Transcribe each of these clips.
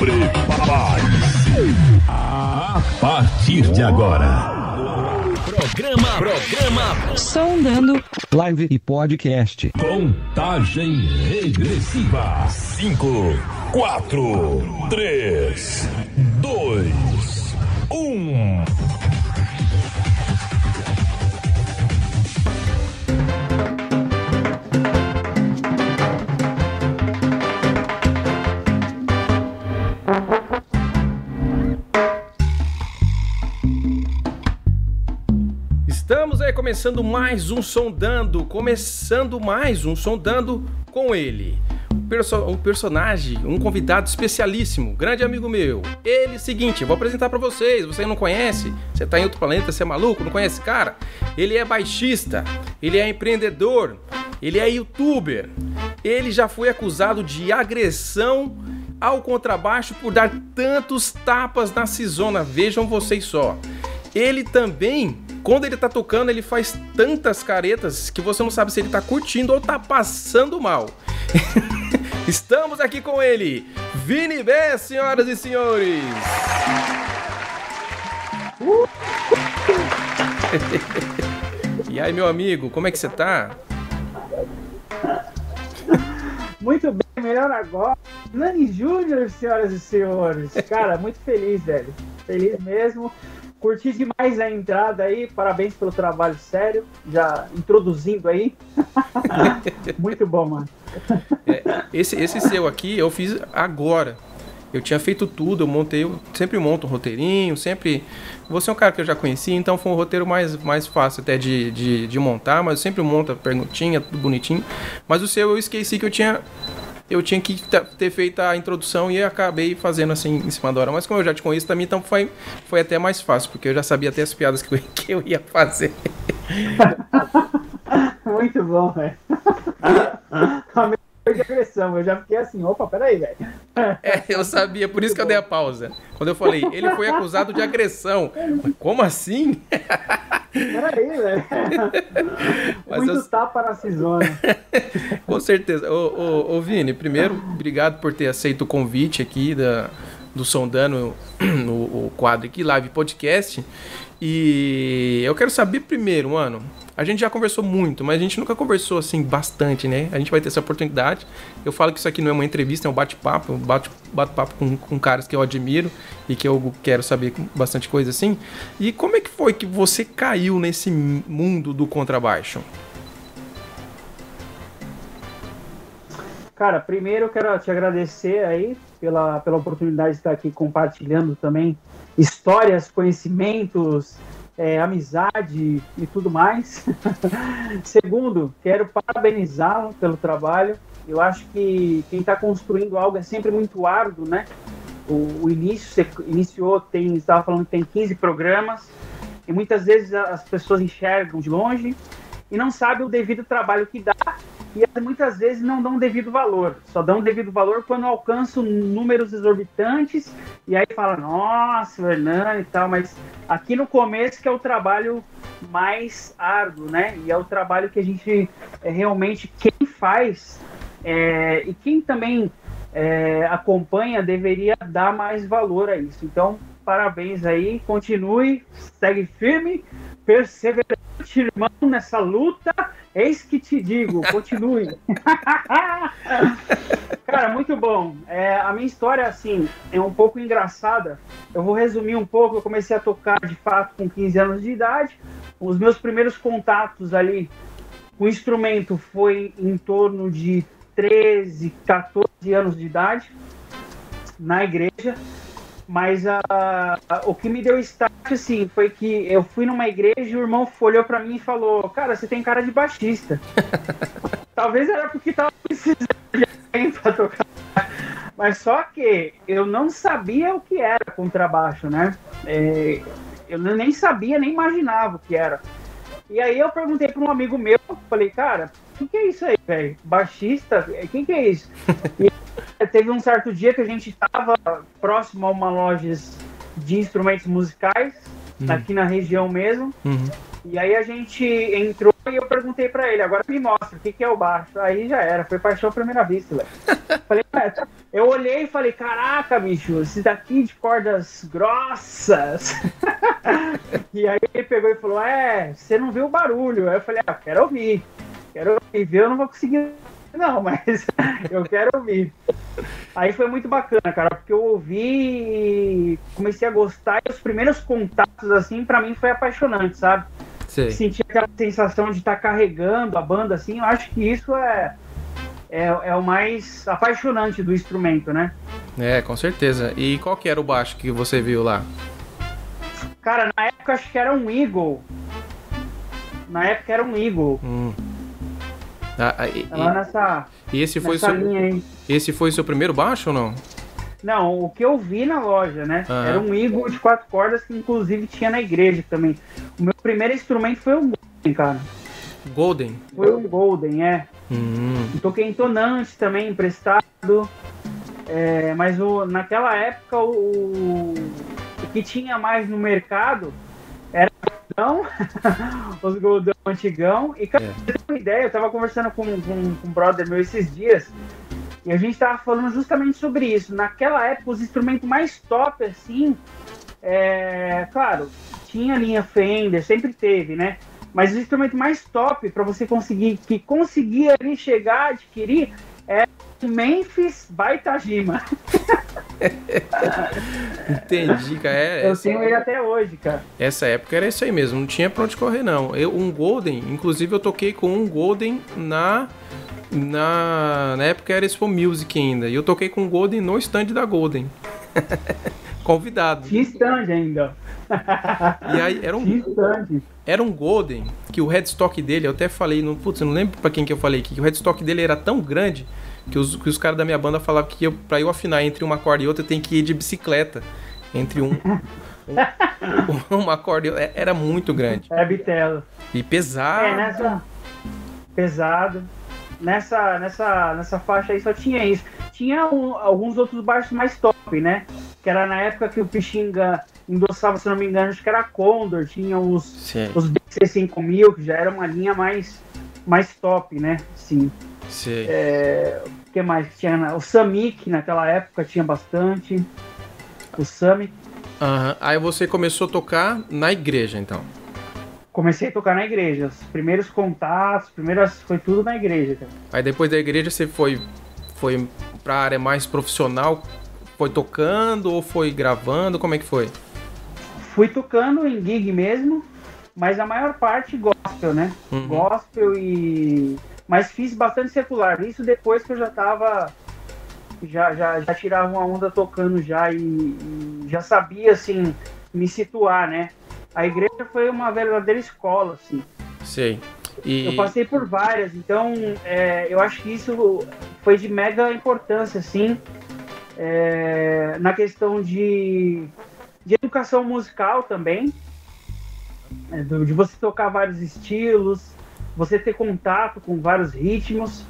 Prepare-se. A partir de agora, Programa Sondando, live e podcast. Contagem regressiva. 5, 4, 3, 2, 1. Estamos aí começando mais um Sondando, com ele, um personagem, um convidado especialíssimo, grande amigo meu. Ele, seguinte, eu vou apresentar pra vocês, você não conhece, você tá em outro planeta, você é maluco, não conhece esse cara? Ele é baixista, ele é empreendedor, ele é youtuber, ele já foi acusado de agressão ao contrabaixo por dar tantos tapas na Sisona, vejam vocês só. Ele também, quando ele tá tocando, ele faz tantas caretas que você não sabe se ele tá curtindo ou tá passando mal. Estamos aqui com ele, Vini B, senhoras e senhores. E aí, meu amigo, como é que você tá? Muito bem, melhor agora. Blani Júnior, senhoras e senhores. Cara, muito feliz, velho. Feliz mesmo. Curti demais a entrada aí, parabéns pelo trabalho sério, já introduzindo aí. Muito bom, mano. Esse seu aqui eu fiz agora. Eu tinha feito tudo, eu sempre monto um roteirinho, sempre... Você é um cara que eu já conheci, então foi um roteiro mais fácil até de montar, mas eu sempre monto a perguntinha, tudo bonitinho. Mas o seu eu esqueci que eu tinha que ter feito a introdução e acabei fazendo assim em cima da hora. Mas como eu já te conheço também, então foi até mais fácil, porque eu já sabia até as piadas que eu ia fazer. Muito bom, velho. A minha foi de agressão, eu já fiquei assim, opa, peraí, velho. É, eu sabia, por isso que eu dei a pausa. Quando eu falei, ele foi acusado de agressão. Mas como assim? Peraí, velho. Tapa na Sisona. Com certeza. Ô, Vini, primeiro, obrigado por ter aceito o convite aqui do Sondando, o quadro aqui, live podcast. E eu quero saber primeiro, mano, a gente já conversou muito, mas a gente nunca conversou assim bastante, né? A gente vai ter essa oportunidade. Eu falo que isso aqui não é uma entrevista, é um bate-papo. Eu bato-papo com caras que eu admiro e que eu quero saber bastante coisa assim. E como é que foi que você caiu nesse mundo do contrabaixo? Cara, primeiro eu quero te agradecer aí pela oportunidade de estar aqui compartilhando também histórias, conhecimentos, amizade e tudo mais. Segundo, quero parabenizá-lo pelo trabalho. Eu acho que quem está construindo algo é sempre muito árduo, né? O início, você iniciou, estava falando que tem 15 programas, e muitas vezes as pessoas enxergam de longe e não sabem o devido trabalho que dá, e muitas vezes não dão devido valor, só dão devido valor quando alcançam números exorbitantes, e aí fala, nossa, Hernani e tal, mas aqui no começo que é o trabalho mais árduo, né, e é o trabalho que a gente realmente, quem faz e quem também acompanha, deveria dar mais valor a isso. Então, parabéns aí, continue, segue firme, perseverante, irmão, nessa luta. Eis que te digo, continue. Cara, muito bom. A minha história, assim, é um pouco engraçada. Eu vou resumir um pouco. Eu comecei a tocar, de fato, com 15 anos de idade. Os meus primeiros contatos ali com o instrumento foi em torno de 13, 14 anos de idade, na igreja. Mas o que me deu start, assim, foi que eu fui numa igreja e o irmão olhou pra mim e falou, cara, você tem cara de baixista. Talvez era porque tava precisando de alguém pra tocar. Mas só que eu não sabia o que era contrabaixo, né? Eu nem sabia, nem imaginava o que era. E aí eu perguntei pra um amigo meu, falei, cara, o que é isso aí, velho? Baixista? O que é isso? E teve um certo dia que a gente estava próximo a uma loja de instrumentos musicais, aqui na região mesmo, E aí a gente entrou e eu perguntei pra ele, agora me mostra o que, que é o baixo. Aí já era, foi paixão à primeira vista, velho. Falei, eu olhei e falei, caraca, bicho, esse daqui de cordas grossas. E aí ele pegou e falou, é, você não viu o barulho. Aí eu falei, ah, quero ouvir, ver eu não vou conseguir não, mas eu quero ouvir. Aí foi muito bacana, cara, porque eu ouvi e comecei a gostar e os primeiros contatos, assim, pra mim foi apaixonante, sabe? Sim. Sentir aquela sensação de estar carregando a banda, assim, eu acho que isso é o mais apaixonante do instrumento, né? É, com certeza. E qual que era o baixo que você viu lá? Cara, na época acho que era um Eagle. Na época era um Eagle. E esse foi o seu primeiro baixo ou não? Não, o que eu vi na loja, né? Ah. Era um Eagle de 4 cordas que inclusive tinha na igreja também. O meu primeiro instrumento foi o Golden, cara. Golden? Foi o Golden, é. Toquei entonante também, emprestado. É, mas naquela época o que tinha mais no mercado era os Goldão antigão. E cara, pra você ter uma ideia, eu tava conversando com um brother meu esses dias e a gente tava falando justamente sobre isso. Naquela época, os instrumentos mais top, assim, claro, tinha linha Fender, sempre teve, né? Mas o instrumento mais top pra você conseguir, que conseguia ali chegar, adquirir, era o Memphis Baitajima. Entendi, cara. Eu tenho ele até hoje, cara. Essa época era isso aí mesmo, não tinha pra onde correr, não. Um Golden, inclusive eu toquei com um Golden na época era Expo Music ainda. E eu toquei com o Golden no stand da Golden. Convidado. Que stand ainda. E aí era um Golden que o headstock dele, eu até falei, putz, eu não lembro pra quem que eu falei aqui, que o headstock dele era tão grande que os caras da minha banda falavam que pra eu afinar entre uma corda e outra eu tenho que ir de bicicleta. Entre uma corda e outra. Era muito grande. É bitelo. E pesado. É, pesado. Nessa faixa aí só tinha isso. Tinha alguns outros baixos mais top, né? Que era na época que o Pixinga endossava, se não me engano, acho que era Condor. Tinha os DC5000, que já era uma linha mais top, né? Sim. Sim. O que mais tinha? O Samick naquela época tinha bastante. O Samick. Aí você começou a tocar na igreja, então? Comecei a tocar na igreja. Os primeiros contatos, foi tudo na igreja, cara. Aí depois da igreja você foi pra área mais profissional? Foi tocando ou foi gravando? Como é que foi? Fui tocando em gig mesmo, mas a maior parte gospel, né? Gospel e... Mas fiz bastante secular, isso depois que eu já tava, já tirava uma onda tocando já e já sabia, assim, me situar, né? A igreja foi uma verdadeira escola, assim. Sim. E... Eu passei por várias, então eu acho que isso foi de mega importância, assim, na questão de educação musical também, de você tocar vários estilos, você ter contato com vários ritmos.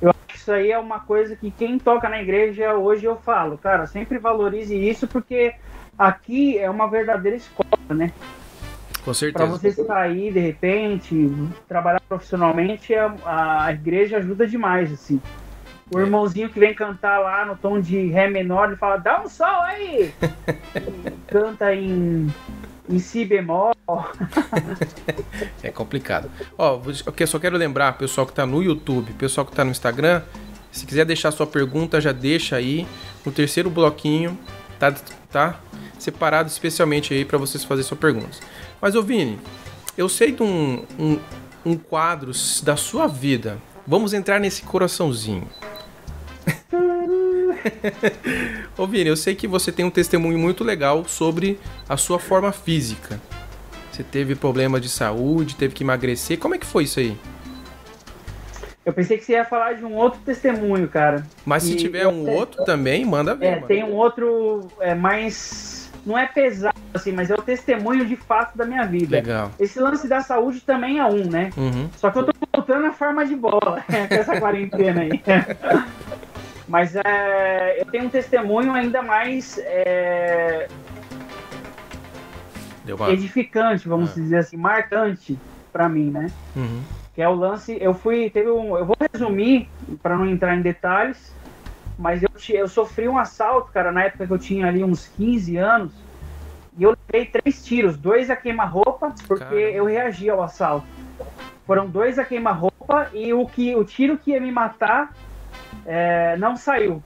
Eu acho que isso aí é uma coisa que quem toca na igreja hoje eu falo, cara, sempre valorize isso, porque aqui é uma verdadeira escola, né? Com certeza. Para você sair de repente, trabalhar profissionalmente, a igreja ajuda demais, assim. O irmãozinho que vem cantar lá no tom de Ré menor, ele fala, dá um sol aí! Canta em si bemol. É complicado. Ó, eu só quero lembrar, pessoal que tá no YouTube, pessoal que tá no Instagram, se quiser deixar sua pergunta, já deixa aí no terceiro bloquinho, tá? Separado especialmente aí para vocês fazerem suas perguntas. Mas, ô Vini, eu sei de um quadro da sua vida. Vamos entrar nesse coraçãozinho. Ô Vini, eu sei que você tem um testemunho muito legal sobre a sua forma física. Você teve problema de saúde, teve que emagrecer. Como é que foi isso aí? Eu pensei que você ia falar de um outro testemunho, cara. Mas se tiver outro também, manda ver. Tem um outro mais... Não é pesado, assim, mas é o testemunho de fato da minha vida. Legal. Esse lance da saúde também é né? Só que eu tô voltando à forma de bola com essa quarentena aí. Mas eu tenho um testemunho ainda mais edificante, vamos dizer assim, marcante pra mim, né? Uhum. Que é o lance, eu vou resumir pra não entrar em detalhes, mas eu sofri um assalto, cara, na época que eu tinha ali uns 15 anos, e eu levei 3 tiros, 2 a queima-roupa, porque eu reagi ao assalto. Foram 2 a queima-roupa e o tiro que ia me matar não saiu.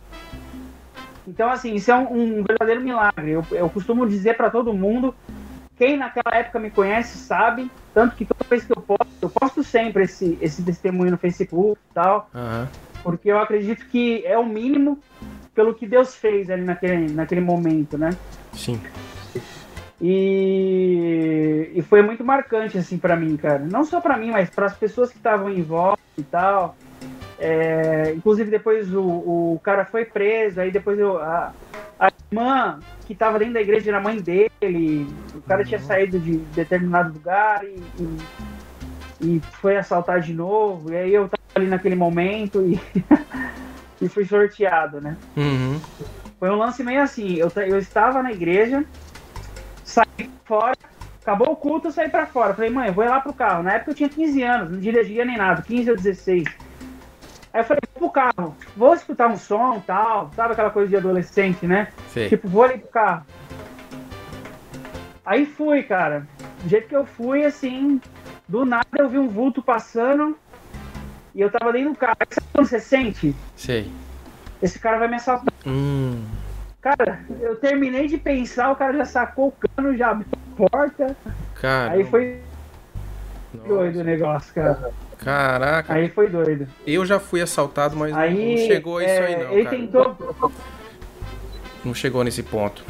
Então, assim, isso é um verdadeiro milagre. Eu costumo dizer para todo mundo, quem naquela época me conhece sabe, tanto que toda vez que eu posto sempre esse testemunho no Facebook e tal, porque eu acredito que é o mínimo pelo que Deus fez ali naquele momento, né? Sim. E foi muito marcante, assim, pra mim, cara. Não só pra mim, mas pras pessoas que estavam em volta e tal. Inclusive, depois o cara foi preso. Aí depois a irmã que tava dentro da igreja era a mãe dele. O cara tinha saído de determinado lugar e foi assaltar de novo. E aí eu tava ali naquele momento e fui sorteado, né? Uhum. Foi um lance meio assim. Eu estava na igreja, saí fora, acabou o culto, eu saí pra fora. Falei, mãe, eu vou ir lá pro carro. Na época eu tinha 15 anos, não dirigia nem nada, 15 ou 16. Aí eu falei, vou pro carro, vou escutar um som e tal, sabe aquela coisa de adolescente, né? Sim. Tipo, vou ali pro carro. Aí fui, cara. Do jeito que eu fui, assim, do nada eu vi um vulto passando e eu tava dentro do carro. Aí sabe quando você sente? Sei. Esse cara vai me assaltar. Cara, eu terminei de pensar, o cara já sacou o cano, já abriu a porta. Cara. Aí foi doido o negócio, cara. Caraca. Aí foi doido. Eu já fui assaltado, mas aí, não chegou a isso aí não, ele cara. Tentou... Não chegou nesse ponto.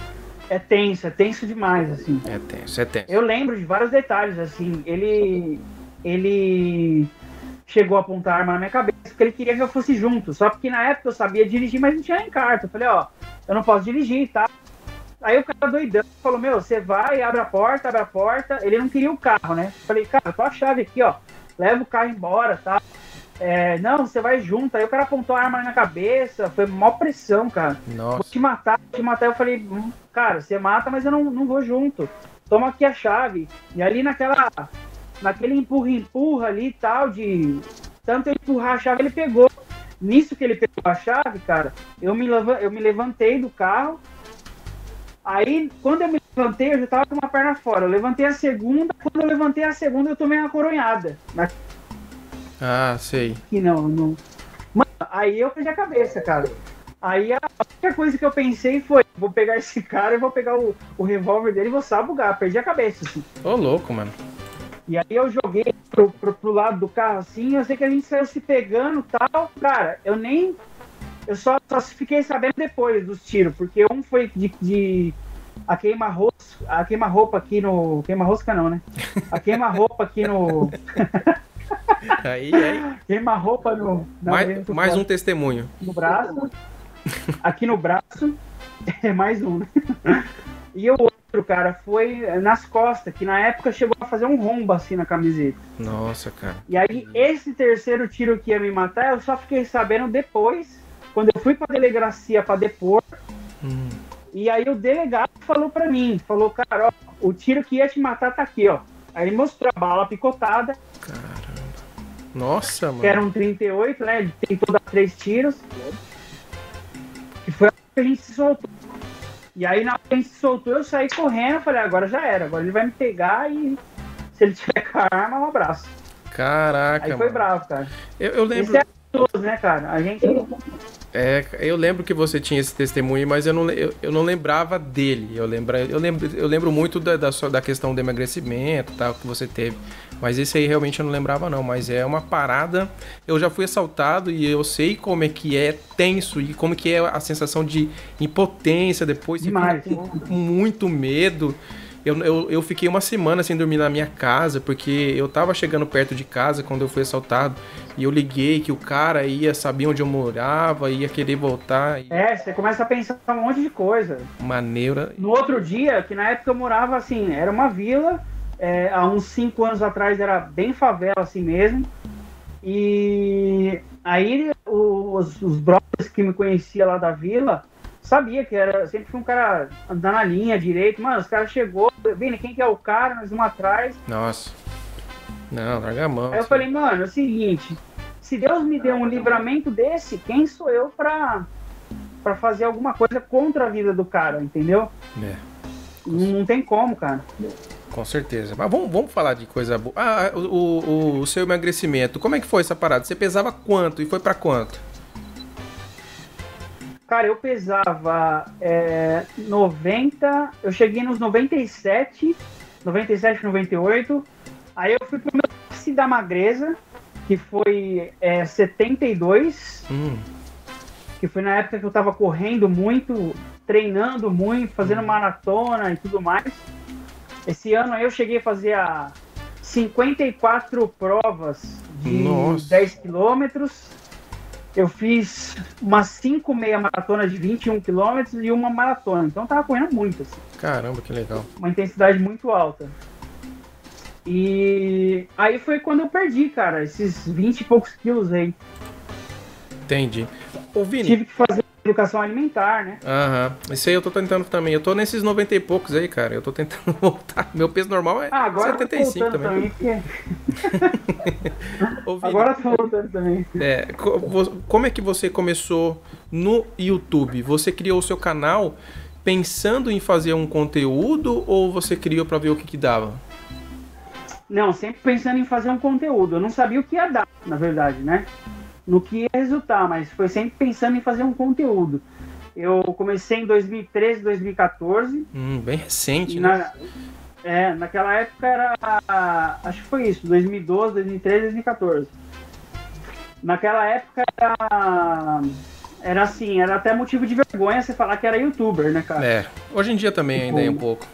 É tenso demais, assim. É tenso. Eu lembro de vários detalhes, assim. Ele chegou a apontar a arma na minha cabeça porque ele queria que eu fosse junto. Só porque na época eu sabia dirigir, mas não tinha nem carta. Eu falei, ó... Eu não posso dirigir, tá? Aí o cara doidão falou, meu, você vai, abre a porta, ele não queria o carro, né? Falei, cara, tô a chave aqui, ó, leva o carro embora, tá? Não, você vai junto. Aí o cara apontou a arma na minha cabeça, foi mó pressão, cara. Nossa. Vou te matar, vou te matar. Eu falei, cara, você mata, mas eu não vou junto. Toma aqui a chave. E ali naquele empurra ali e tal, de tanto ele empurrar a chave, ele pegou. Nisso que ele pegou a chave, cara, eu me levantei do carro. Aí, quando eu me levantei, eu já tava com uma perna fora. Eu levantei a segunda. Quando eu levantei a segunda, eu tomei uma coronhada. Ah, sei. Que não. Mano, aí eu perdi a cabeça, cara. Aí a única coisa que eu pensei foi, vou pegar esse cara e vou pegar o revólver dele e vou sabugar. Perdi a cabeça, assim. Ô, louco, mano. E aí eu joguei pro lado do carro, assim, eu sei que a gente saiu se pegando e tal, cara, eu só fiquei sabendo depois dos tiros, porque um foi de a queima-roupa aqui no, queima-rosca não, né? A queima-roupa aqui no... aí. Queima-roupa no... mais um testemunho. No braço, aqui no braço, é mais um, né? E eu... cara, foi nas costas, que na época chegou a fazer um rombo assim na camiseta. Nossa, cara. E aí esse terceiro tiro que ia me matar, eu só fiquei sabendo depois, quando eu fui pra delegacia pra depor. E aí o delegado falou pra mim, falou, cara, ó, o tiro que ia te matar tá aqui, ó. Aí ele mostrou a bala picotada. Caramba. Nossa, mano. Que era um 38, né? Ele tentou dar 3 tiros. E foi a gente se soltou. E aí na hora que a gente se soltou, eu saí correndo, falei, agora já era, agora ele vai me pegar e se ele tiver com a arma, um abraço. Caraca, aí foi mano. Bravo, cara. Eu lembro... Isso é absurdo, né, cara? A gente... eu lembro que você tinha esse testemunho, mas eu não lembrava dele. Eu lembro muito da questão do emagrecimento e tal, que você teve. Mas esse aí realmente eu não lembrava não, mas é uma parada. Eu já fui assaltado e eu sei como é que é tenso e como é que é a sensação de impotência depois. Demais. Com muito medo. Eu fiquei uma semana sem dormir na minha casa, porque eu tava chegando perto de casa quando eu fui assaltado, e eu liguei que o cara ia saber onde eu morava, ia querer voltar. Você começa a pensar um monte de coisa. Maneira. No outro dia, que na época eu morava assim, era uma vila, há uns 5 anos atrás era bem favela assim mesmo, e aí os brothers que me conheciam lá da vila, sabia que era, sempre fui um cara andando na linha direito, mano, os caras chegou, Vini, quem que é o cara? Nós vamos atrás. Nossa. Não, larga a mão. Aí eu falei, mano, é o seguinte, se Deus me deu um livramento desse, quem sou eu pra fazer alguma coisa contra a vida do cara, entendeu? É. Não tem como, cara. Com certeza. Mas vamos falar de coisa boa. Ah, o seu emagrecimento, como é que foi essa parada? Você pesava quanto e foi pra quanto? Cara, eu pesava 90, eu cheguei nos 97, 98, aí eu fui pro meu ápice da magreza, que foi 72, que foi na época que eu tava correndo muito, treinando muito, fazendo maratona e tudo mais. Esse ano aí eu cheguei a fazer 54 provas de 10 quilômetros. Eu fiz umas 5 meia maratonas de 21 quilômetros e uma maratona. Então eu tava correndo muito, assim. Caramba, que legal. Uma intensidade muito alta. E aí foi quando eu perdi, cara, esses 20 e poucos quilos aí. Entendi. Ô, Vini, tive que fazer educação alimentar, né? Aham. Isso aí eu tô tentando também. Eu tô nesses 90 e poucos aí, cara. Eu tô tentando voltar. Meu peso normal é agora 75 também. Ô, Vini, agora eu tô voltando também. Como é que você começou no YouTube? Você criou o seu canal pensando em fazer um conteúdo ou você criou pra ver o que dava? Não, sempre pensando em fazer um conteúdo. Eu não sabia o que ia dar, na verdade, né? No que ia resultar, mas foi sempre pensando em fazer um conteúdo. Eu comecei em 2013, 2014. Bem recente, né? Naquela época era... Acho que foi isso, 2012, 2013, 2014. Naquela época era assim, era até motivo de vergonha você falar que era youtuber, né, cara? É, hoje em dia também ainda é um pouco.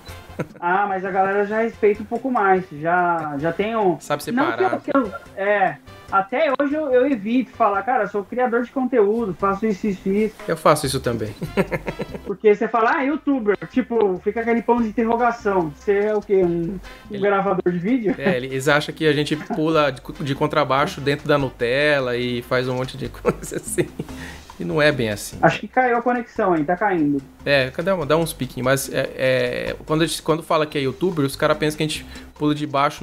Ah, mas a galera já respeita um pouco mais, já tem um... Sabe separar. Até hoje eu evito falar, cara, sou criador de conteúdo, faço isso. Eu faço isso também. Porque você fala, youtuber, tipo, fica aquele ponto de interrogação, você é o quê? Um gravador de vídeo? Eles acham que a gente pula de contrabaixo dentro da Nutella e faz um monte de coisa assim... E não é bem assim. Acho que caiu a conexão aí, tá caindo. Dá uns piquinhos, mas quando fala que é youtuber, os caras pensam que a gente pula de baixo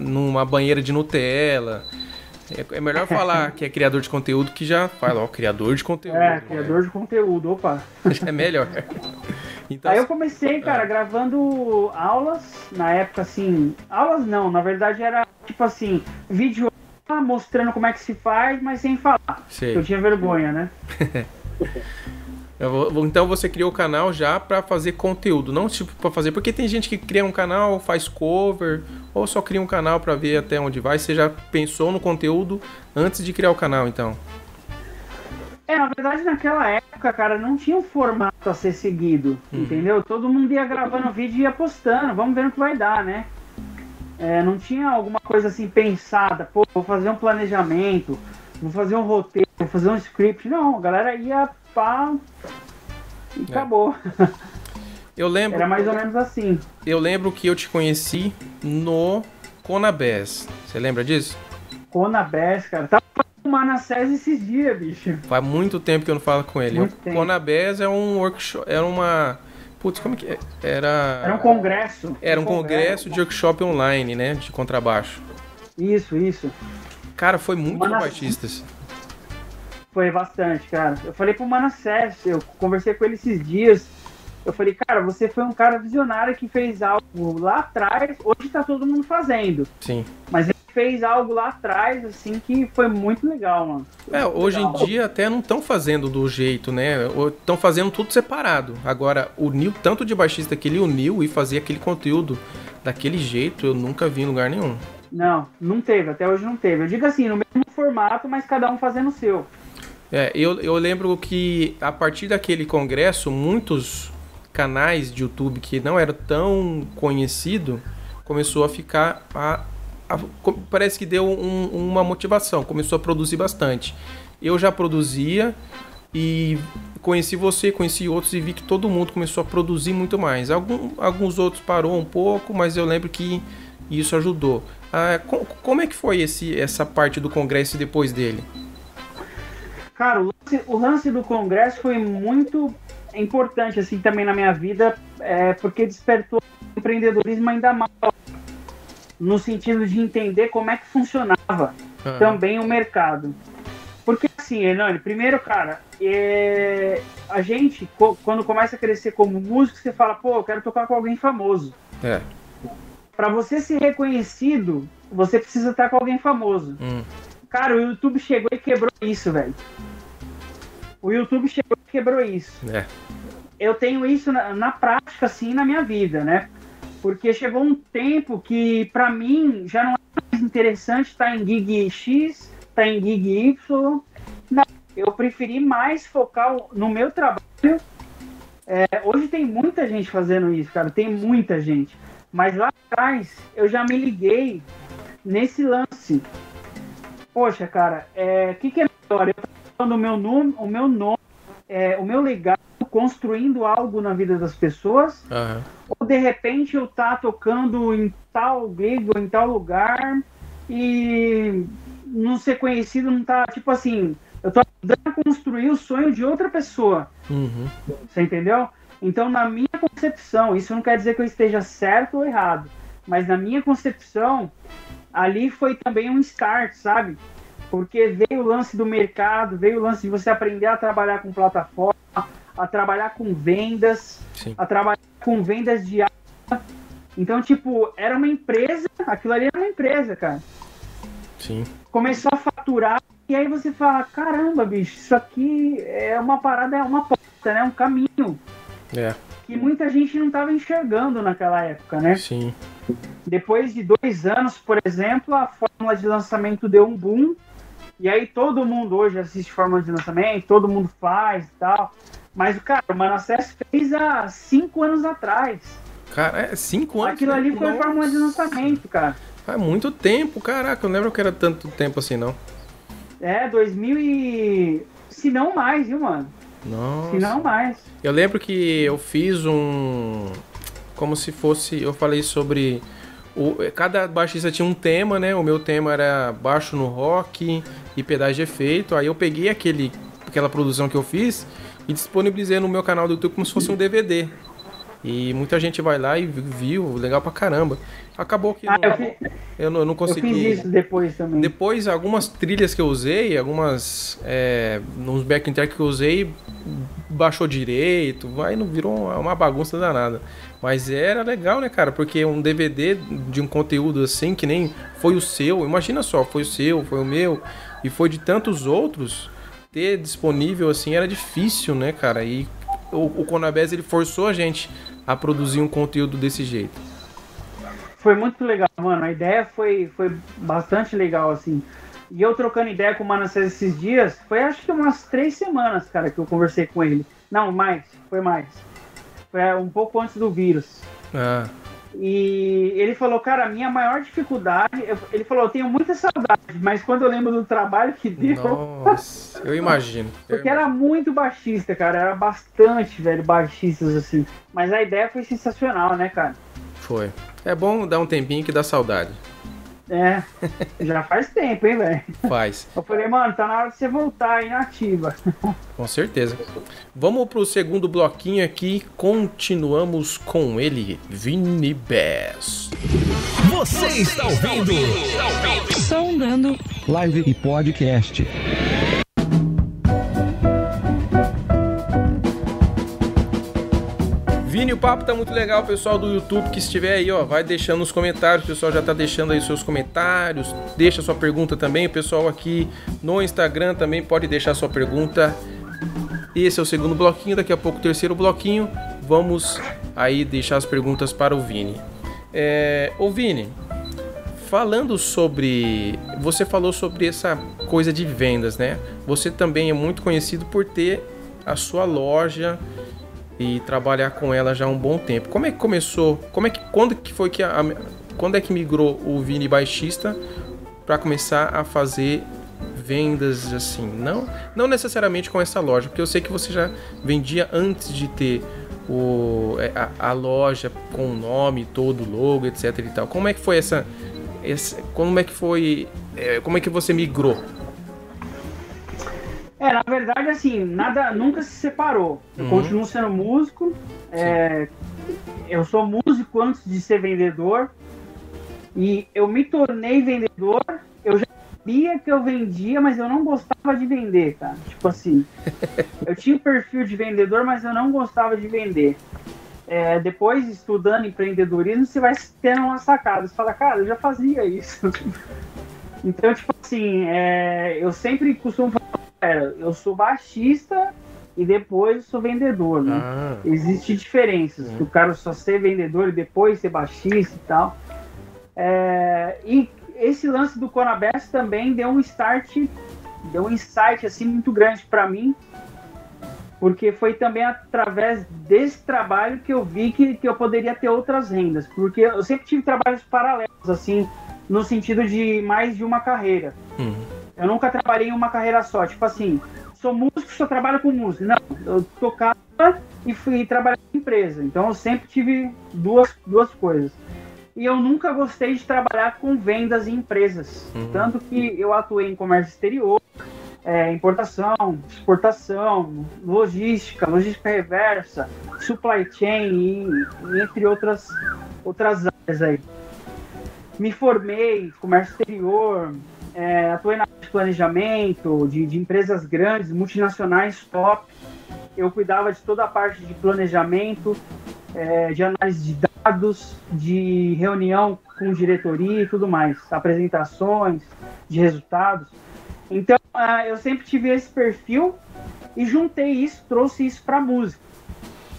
numa banheira de Nutella. É melhor falar que é criador de conteúdo que já fala, criador de conteúdo. Criador de conteúdo, opa. É melhor. Então, aí eu comecei, cara, gravando aulas, na época assim, aulas não, na verdade era tipo assim, vídeo mostrando como é que se faz, mas sem falar. Sei. Eu tinha vergonha, né? Então você criou o canal já pra fazer conteúdo, não tipo pra fazer... Porque tem gente que cria um canal, faz cover, ou só cria um canal pra ver até onde vai. Você já pensou no conteúdo antes de criar o canal, então? Na verdade, naquela época, cara, não tinha um formato a ser seguido, entendeu? Todo mundo ia gravando vídeo e ia postando, vamos ver o que vai dar, né? Não tinha alguma coisa assim pensada, pô, vou fazer um planejamento, vou fazer um roteiro, vou fazer um script. Não, a galera ia pá e acabou. Eu lembro, era mais ou menos assim. Eu lembro que eu te conheci no Conabés. Você lembra disso? Conabés, cara. Tava com o Manassés esses dias, bicho. Faz muito tempo que eu não falo com ele. O Conabés é um workshop, Putz, como é que era? Era um congresso. Era um congresso de workshop online, né? De contrabaixo. Isso. Cara, foi muito baixistas. Foi bastante, cara. Eu falei pro Manassés, eu conversei com ele esses dias. Eu falei, cara, você foi um cara visionário que fez algo lá atrás. Hoje tá todo mundo fazendo. Sim. Mas ele fez algo lá atrás, assim, que foi muito legal, mano. Hoje em dia até não estão fazendo do jeito, né? Estão fazendo tudo separado. Agora, uniu tanto de baixista que ele uniu e fazia aquele conteúdo daquele jeito, eu nunca vi em lugar nenhum. Não teve, até hoje não teve. Eu digo assim, no mesmo formato, mas cada um fazendo o seu. Eu lembro que a partir daquele congresso, muitos canais de YouTube que não era tão conhecido, começou a ficar... Parece que deu uma motivação, começou a produzir bastante. Eu já produzia e conheci você, conheci outros e vi que todo mundo começou a produzir muito mais. Alguns outros parou um pouco, mas eu lembro que isso ajudou. Como é que foi essa parte do congresso depois dele? Cara, o lance do congresso foi muito importante assim também na minha vida, porque despertou empreendedorismo ainda mais no sentido de entender como é que funcionava também o mercado. Porque assim, Hernani, primeiro, cara, a gente, quando começa a crescer como músico, você fala, pô, eu quero tocar com alguém famoso. É. Pra você ser reconhecido, você precisa estar com alguém famoso. Cara, o YouTube chegou e quebrou isso, velho. O YouTube chegou e quebrou isso. É. Eu tenho isso na prática, assim, na minha vida, né? Porque chegou um tempo que, pra mim, já não é mais interessante estar em gig X, estar em gig Y. Não, eu preferi mais focar no meu trabalho. É, hoje tem muita gente fazendo isso, cara. Tem muita gente. Mas lá atrás, eu já me liguei nesse lance. Poxa, cara, que é melhor? Eu tô falando o meu nome, o meu legado, construindo algo na vida das pessoas, ou de repente eu tá tocando em tal gig ou em tal lugar e não ser conhecido, não tá, tipo assim, eu tô ajudando a construir o sonho de outra pessoa. Você entendeu? Então, na minha concepção, isso não quer dizer que eu esteja certo ou errado, mas na minha concepção, ali foi também um start, sabe? Porque veio o lance do mercado, veio o lance de você aprender a trabalhar com plataforma, a trabalhar com vendas, a trabalhar com vendas de alta. Então, tipo, era uma empresa, aquilo ali era uma empresa, cara. Sim. Começou a faturar, e aí você fala, caramba, bicho, isso aqui é uma parada, é uma porta, né? Um caminho. É. Que muita gente não tava enxergando naquela época, né? Sim. Depois de 2 anos, por exemplo, a fórmula de lançamento deu um boom, e aí todo mundo hoje assiste fórmula de lançamento, todo mundo faz e tal, mas, cara, o Manassés fez há 5 anos atrás. Cara, 5 anos? Aquilo ali foi a fórmula de lançamento, cara. Faz muito tempo, caraca, eu não lembro que era tanto tempo assim, não. 2000 e... se não mais, viu, mano? Nossa. Se não mais. Eu lembro que eu fiz um... como se fosse... eu falei sobre... cada baixista tinha um tema, né? O meu tema era baixo no rock e pedais de efeito. Aí eu peguei aquela produção que eu fiz e disponibilizei no meu canal do YouTube como se fosse um DVD. E muita gente vai lá e viu, legal pra caramba. Acabou que eu não consegui. Eu fiz isso depois também. Depois, algumas trilhas que eu usei, uns backing track que eu usei, baixou direito, não virou uma bagunça danada. Mas era legal, né, cara? Porque um DVD de um conteúdo assim, que nem foi o seu, imagina só, foi o seu, foi o meu, e foi de tantos outros, ter disponível assim era difícil, né, cara? E o Conabés, ele forçou a gente a produzir um conteúdo desse jeito. Foi muito legal, mano. A ideia foi bastante legal, assim. E eu trocando ideia com o Manassés esses dias, foi acho que umas 3 semanas, cara, que eu conversei com ele. Não, mais. Foi um pouco antes do vírus. E ele falou, cara, a minha maior dificuldade... ele falou, eu tenho muita saudade, mas quando eu lembro do trabalho que deu... Nossa, eu imagino. Porque era muito baixista, cara. Era bastante, velho, baixistas, assim. Mas a ideia foi sensacional, né, cara? Foi. É bom dar um tempinho que dá saudade. Já faz tempo, hein, velho? Faz. Eu falei, mano, tá na hora de você voltar aí na ativa. Com certeza. Vamos pro segundo bloquinho aqui. Continuamos com ele, Vini B. Você está ouvindo? Sondando live e podcast. Vini, o papo tá muito legal, pessoal do YouTube que estiver aí, vai deixando nos comentários, o pessoal já tá deixando aí seus comentários, deixa sua pergunta também, o pessoal aqui no Instagram também pode deixar sua pergunta. Esse é o segundo bloquinho, daqui a pouco o terceiro bloquinho, vamos aí deixar as perguntas para o Vini. Ô Vini, falando sobre, você falou sobre essa coisa de vendas, né? Você também é muito conhecido por ter a sua loja e trabalhar com ela já há um bom tempo. Como é que começou? Quando é que migrou o Vini baixista para começar a fazer vendas assim? Não necessariamente com essa loja, porque eu sei que você já vendia antes de ter a loja com o nome todo, logo, etc e tal. Como é que foi como é que você migrou? É, na verdade, assim, nada, nunca se separou. Eu continuo sendo músico. É, eu sou músico antes de ser vendedor. E eu me tornei vendedor. Eu já sabia que eu vendia, mas eu não gostava de vender, cara. Tipo assim, eu tinha perfil de vendedor, mas eu não gostava de vender. É, depois, estudando empreendedorismo, você vai tendo uma sacada. Você fala, cara, eu já fazia isso. Então, tipo assim, eu sempre costumo falar, cara, eu sou baixista e depois sou vendedor, né? Existem diferenças, que o cara só ser vendedor e depois ser baixista e tal. É, e esse lance do Conabés também deu um start, deu um insight assim, muito grande para mim, porque foi também através desse trabalho que eu vi que eu poderia ter outras rendas, porque eu sempre tive trabalhos paralelos, assim, no sentido de mais de uma carreira. Eu nunca trabalhei em uma carreira só, tipo assim, sou músico, só trabalho com música. Não, eu tocava e fui trabalhar em empresa, então eu sempre tive duas coisas. E eu nunca gostei de trabalhar com vendas em empresas, tanto que eu atuei em comércio exterior, importação, exportação, logística reversa, supply chain, e entre outras áreas aí. Me formei em comércio exterior, atuei na área de planejamento, de empresas grandes, multinacionais top. Eu cuidava de toda a parte de planejamento, de análise de dados, de reunião com diretoria e tudo mais, apresentações de resultados. Então, eu sempre tive esse perfil e juntei isso, trouxe isso para a música.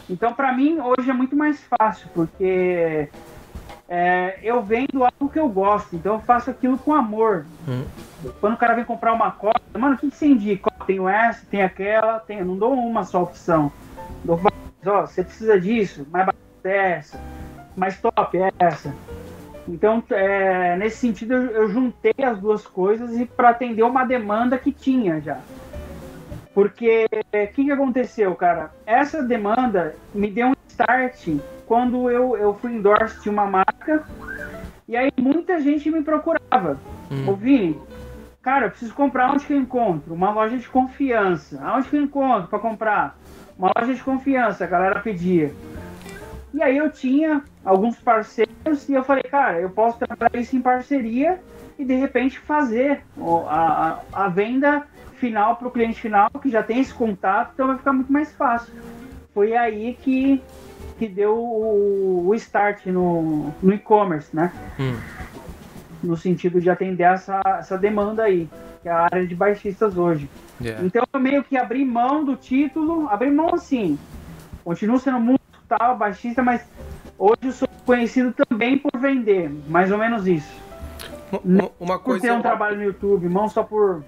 Então, para mim, hoje é muito mais fácil, porque... eu vendo algo que eu gosto, então eu faço aquilo com amor. Quando o cara vem comprar uma copa, mano, o que você indica? Tenho essa, tem aquela, eu não dou uma só opção. Dou, ó, você precisa disso, mais barata é essa, mais top é essa. Então, nesse sentido, eu juntei as duas coisas e para atender uma demanda que tinha já. Porque o que aconteceu, cara? Essa demanda me deu um start quando eu fui endorse de uma marca, e aí muita gente me procurava. Ô Vini, cara, eu preciso comprar, onde que eu encontro? Uma loja de confiança. Aonde que eu encontro para comprar? Uma loja de confiança, a galera pedia. E aí eu tinha alguns parceiros e eu falei, cara, eu posso trabalhar isso em parceria e de repente fazer a venda final para o cliente final, que já tem esse contato, então vai ficar muito mais fácil. Foi aí que deu o start no e-commerce, né? No sentido de atender essa demanda aí, que é a área de baixistas hoje. Então eu meio que abri mão do título, abri mão assim, continuo sendo muito tal, baixista, mas hoje eu sou conhecido também por vender, mais ou menos isso. Uma coisa... Por ter um trabalho no YouTube, não só por...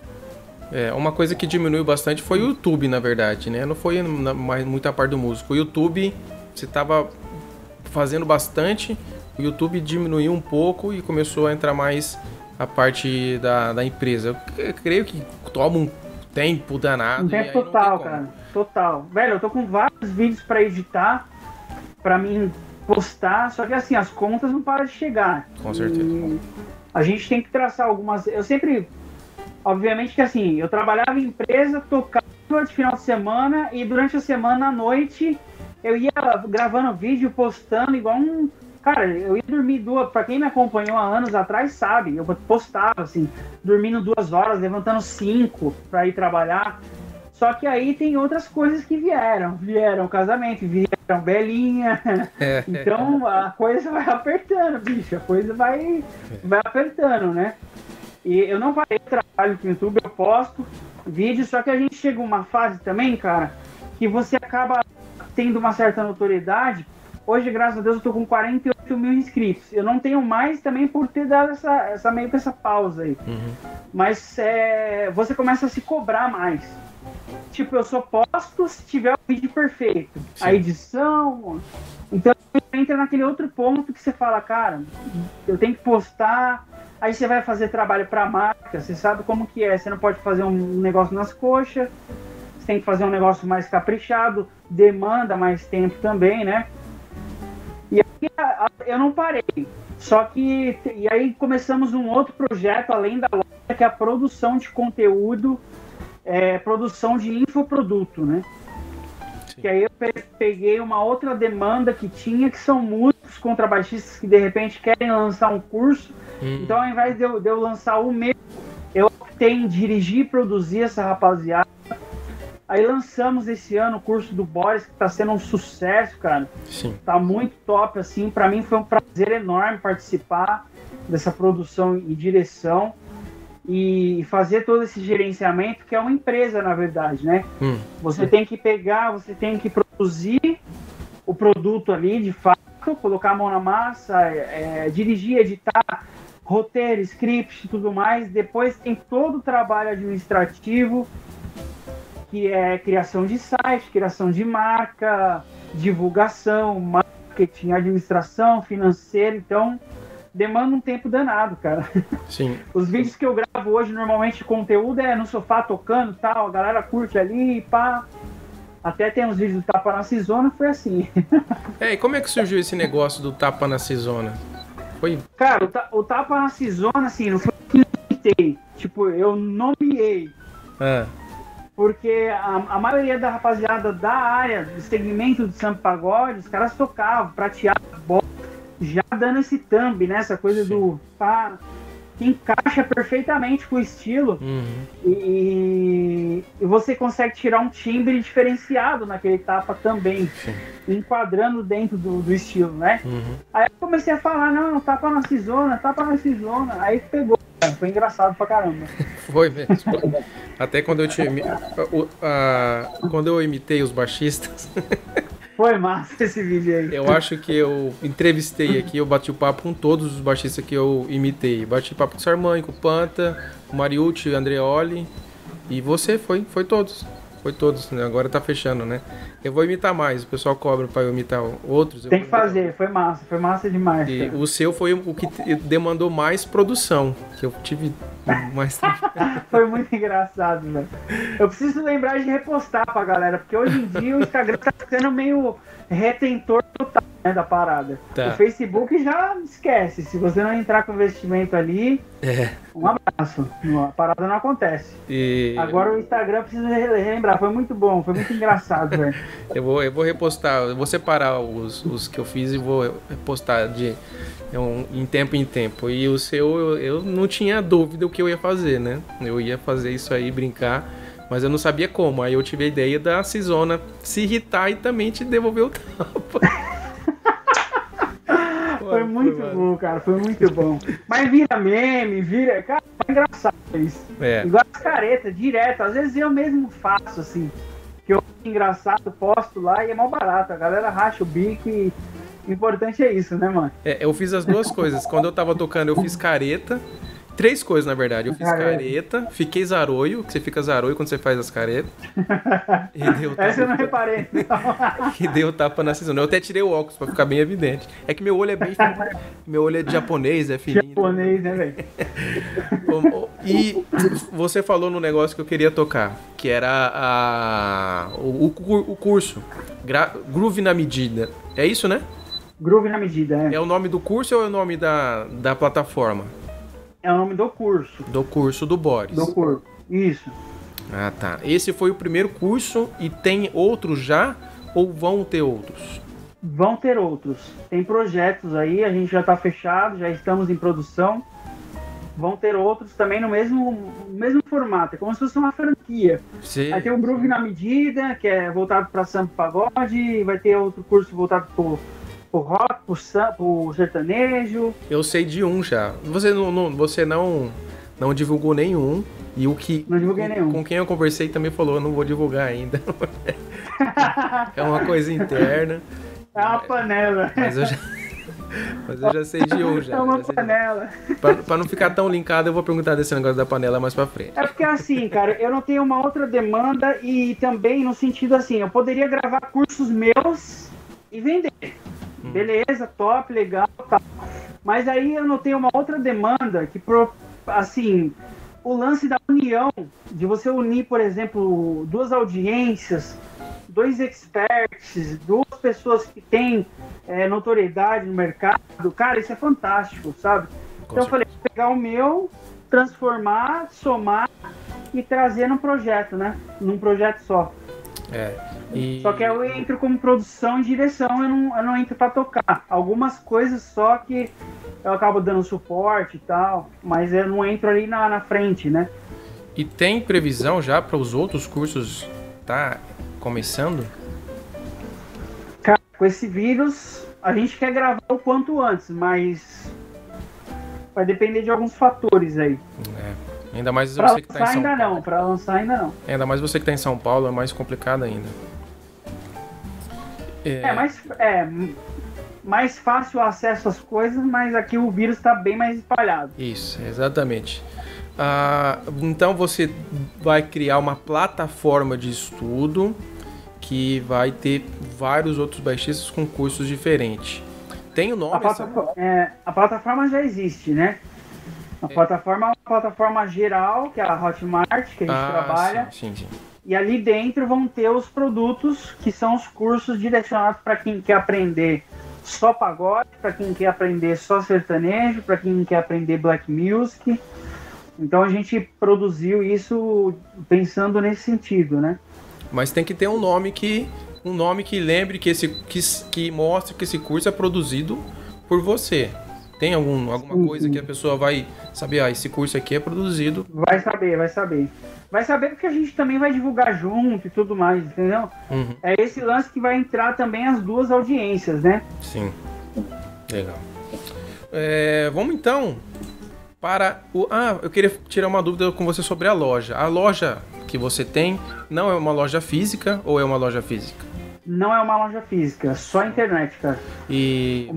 uma coisa que diminuiu bastante foi o YouTube, na verdade, né? Não foi muita parte do músico. O YouTube, você estava fazendo bastante, o YouTube diminuiu um pouco e começou a entrar mais a parte da empresa. Eu creio que toma um tempo danado. Um tempo total, cara. Total. Velho, eu tô com vários vídeos para editar, para mim postar, só que assim, as contas não param de chegar. Com certeza. E a gente tem que traçar algumas... Eu sempre... Obviamente que assim, eu trabalhava em empresa, tocava de final de semana e durante a semana, à noite, eu ia gravando vídeo, postando igual um... Cara, eu ia dormir pra quem me acompanhou há anos atrás sabe, eu postava assim, dormindo 2 horas, levantando 5 pra ir trabalhar. Só que aí tem outras coisas que vieram casamento, vieram belinha, então a coisa vai apertando, bicho, a coisa vai apertando, né? E eu não parei de trabalho com o YouTube, eu posto vídeo, só que a gente chega uma fase também, cara, que você acaba tendo uma certa notoriedade. Hoje, graças a Deus, eu tô com 48 mil inscritos. Eu não tenho mais também por ter dado meio que essa pausa aí. Mas você começa a se cobrar mais. Tipo, eu só posto se tiver o vídeo perfeito. Sim. A edição... Então, entra naquele outro ponto que você fala, cara, eu tenho que postar... Aí você vai fazer trabalho para a marca, você sabe como que é, você não pode fazer um negócio nas coxas, você tem que fazer um negócio mais caprichado, demanda mais tempo também, né? E aí eu não parei, só que... E aí começamos um outro projeto, além da loja, que é a produção de conteúdo produção de infoproduto, né? Sim. Que aí eu peguei uma outra demanda que tinha, que são músicos contrabaixistas que de repente querem lançar um curso. Então ao invés de eu lançar o meu, eu optei em dirigir e produzir essa rapaziada. Aí lançamos esse ano o curso do Boris, que tá sendo um sucesso, cara. Sim. Tá muito top, assim. Pra mim foi um prazer enorme participar dessa produção e direção e fazer todo esse gerenciamento, que é uma empresa, na verdade, né? Você tem que pegar, você tem que produzir o produto ali, de fato, colocar a mão na massa, dirigir, editar, roteiro, script e tudo mais. Depois tem todo o trabalho administrativo, que é criação de site, criação de marca, divulgação, marketing, administração, financeiro. Então, demanda um tempo danado, cara. Sim. Os vídeos que eu gravo hoje, normalmente, conteúdo é no sofá, tocando e tal, a galera curte ali e pá. Até tem uns vídeos do Tapa na Sisona, foi assim. E como é que surgiu esse negócio do Tapa na Sisona? Foi... Cara, o Tapa na Sisona, assim, não foi que eu inventei. Tipo, eu nomeei. Porque a maioria da rapaziada da área, do segmento de Samba Pagode, os caras tocavam, prateavam, já dando esse thumb, né? Essa coisa do pá, que encaixa perfeitamente com o estilo. E você consegue tirar um timbre diferenciado naquele tapa também, enquadrando dentro do estilo, né? Aí eu comecei a falar, não, Tapa na Sisona, Tapa na Sisona. Aí pegou. Foi engraçado pra caramba. Foi mesmo. Até quando eu quando eu imitei os baixistas. Foi massa esse vídeo aí. Eu acho que eu entrevistei aqui, eu bati o papo com todos os baixistas que eu imitei. Bati papo com o Sarmanho, com o Panta, com o Mariucci, o Andreoli. E você foi todos. Foi todos, né? Agora tá fechando, né? Eu vou imitar mais, o pessoal cobra pra eu imitar outros. Tem que fazer, foi massa demais. E o seu foi o que demandou mais produção, que eu tive mais... Foi muito engraçado, velho. Eu preciso lembrar de repostar pra galera, porque hoje em dia o Instagram tá ficando meio retentor total, né, da parada. Tá. O Facebook já esquece, se você não entrar com investimento ali, um abraço, a parada não acontece. E... Agora o Instagram precisa relembrar, foi muito bom, foi muito engraçado, velho. Eu vou repostar, eu vou separar os que eu fiz e vou repostar em tempo em tempo. E o seu, eu não tinha dúvida o que eu ia fazer, né? Eu ia fazer isso aí, brincar, mas eu não sabia como. Aí eu tive a ideia da Sisona se irritar e também te devolver o tapa. Foi muito bom, cara, foi muito bom. Mas vira meme, vira... Cara, é engraçado isso. Igual as caretas, direto. Às vezes eu mesmo faço, assim. Que eu engraçado, posto lá e é mal barato. A galera racha o bico e o importante é isso, né, mano? Eu fiz as duas coisas. Quando eu tava tocando, eu fiz careta. Três coisas, na verdade. Eu fiz careta, fiquei zaroio, que você fica zaroio quando você faz as caretas. E deu tapa. Essa eu não reparei, não. E deu tapa na Sisona. Eu até tirei o óculos pra ficar bem evidente. É que meu olho é bem fininho. Meu olho é de japonês, é fininho. Japonês, né, velho? E você falou no negócio que eu queria tocar, que era o curso. Groove na Medida. É isso, né? Groove na Medida, é. É o nome do curso ou é o nome da plataforma? É o nome do curso. Do curso do Boris. Do curso, isso. Ah, tá. Esse foi o primeiro curso e tem outros já? Ou vão ter outros? Vão ter outros. Tem projetos aí, a gente já tá fechado, já estamos em produção. Vão ter outros também no mesmo formato, é como se fosse uma franquia. Sim. Aí tem o Groove na Medida, que é voltado para Samba Pagode, vai ter outro curso voltado pro rock, pro sertanejo. Eu sei de um já. Você não divulgou nenhum. E o que... Não divulguei nenhum. Com quem eu conversei também falou, eu não vou divulgar ainda. É uma coisa interna. É uma panela. Mas eu já sei de um já. É uma panela. Pra não ficar tão linkado, eu vou perguntar desse negócio da panela mais pra frente. É porque assim, cara, eu não tenho uma outra demanda e também no sentido assim, eu poderia gravar cursos meus e vender. Beleza, top, legal, tá. Mas aí eu notei uma outra demanda que, assim, o lance da união, de você unir, por exemplo, duas audiências, dois experts, duas pessoas que têm notoriedade no mercado, cara, isso é fantástico, sabe? Então eu falei, vou pegar o meu, transformar, somar que trazer num projeto, né? Num projeto só. É. E... Só que eu entro como produção e direção, eu não entro pra tocar. Algumas coisas só que eu acabo dando suporte e tal, mas eu não entro ali na frente, né? E tem previsão já para os outros cursos tá começando? Cara, com esse vírus, a gente quer gravar o quanto antes, mas vai depender de alguns fatores aí. É. Ainda mais pra você que tá em São Paulo. Para lançar ainda não. Ainda mais você que tá em São Paulo, é mais complicado ainda. É mais fácil o acesso às coisas, mas aqui o vírus tá bem mais espalhado. Isso, exatamente. Ah, então você vai criar uma plataforma de estudo que vai ter vários outros baixistas com cursos diferentes. Tem o nome? A plataforma já existe, né? A plataforma é uma plataforma geral, que é a Hotmart, que a gente trabalha. Sim. E ali dentro vão ter os produtos, que são os cursos direcionados para quem quer aprender só pagode, para quem quer aprender só sertanejo, para quem quer aprender black music. Então a gente produziu isso pensando nesse sentido, né? Mas tem que ter um nome que lembre que mostre que esse curso é produzido por você. Tem alguma coisa que a pessoa vai saber, esse curso aqui é produzido. Vai saber. Vai saber porque a gente também vai divulgar junto e tudo mais, entendeu? Uhum. É esse lance que vai entrar também as duas audiências, né? Sim. Legal. Vamos então para o... eu queria tirar uma dúvida com você sobre a loja. A loja que você tem não é uma loja física ou é uma loja física? Não é uma loja física, só internet, cara. E o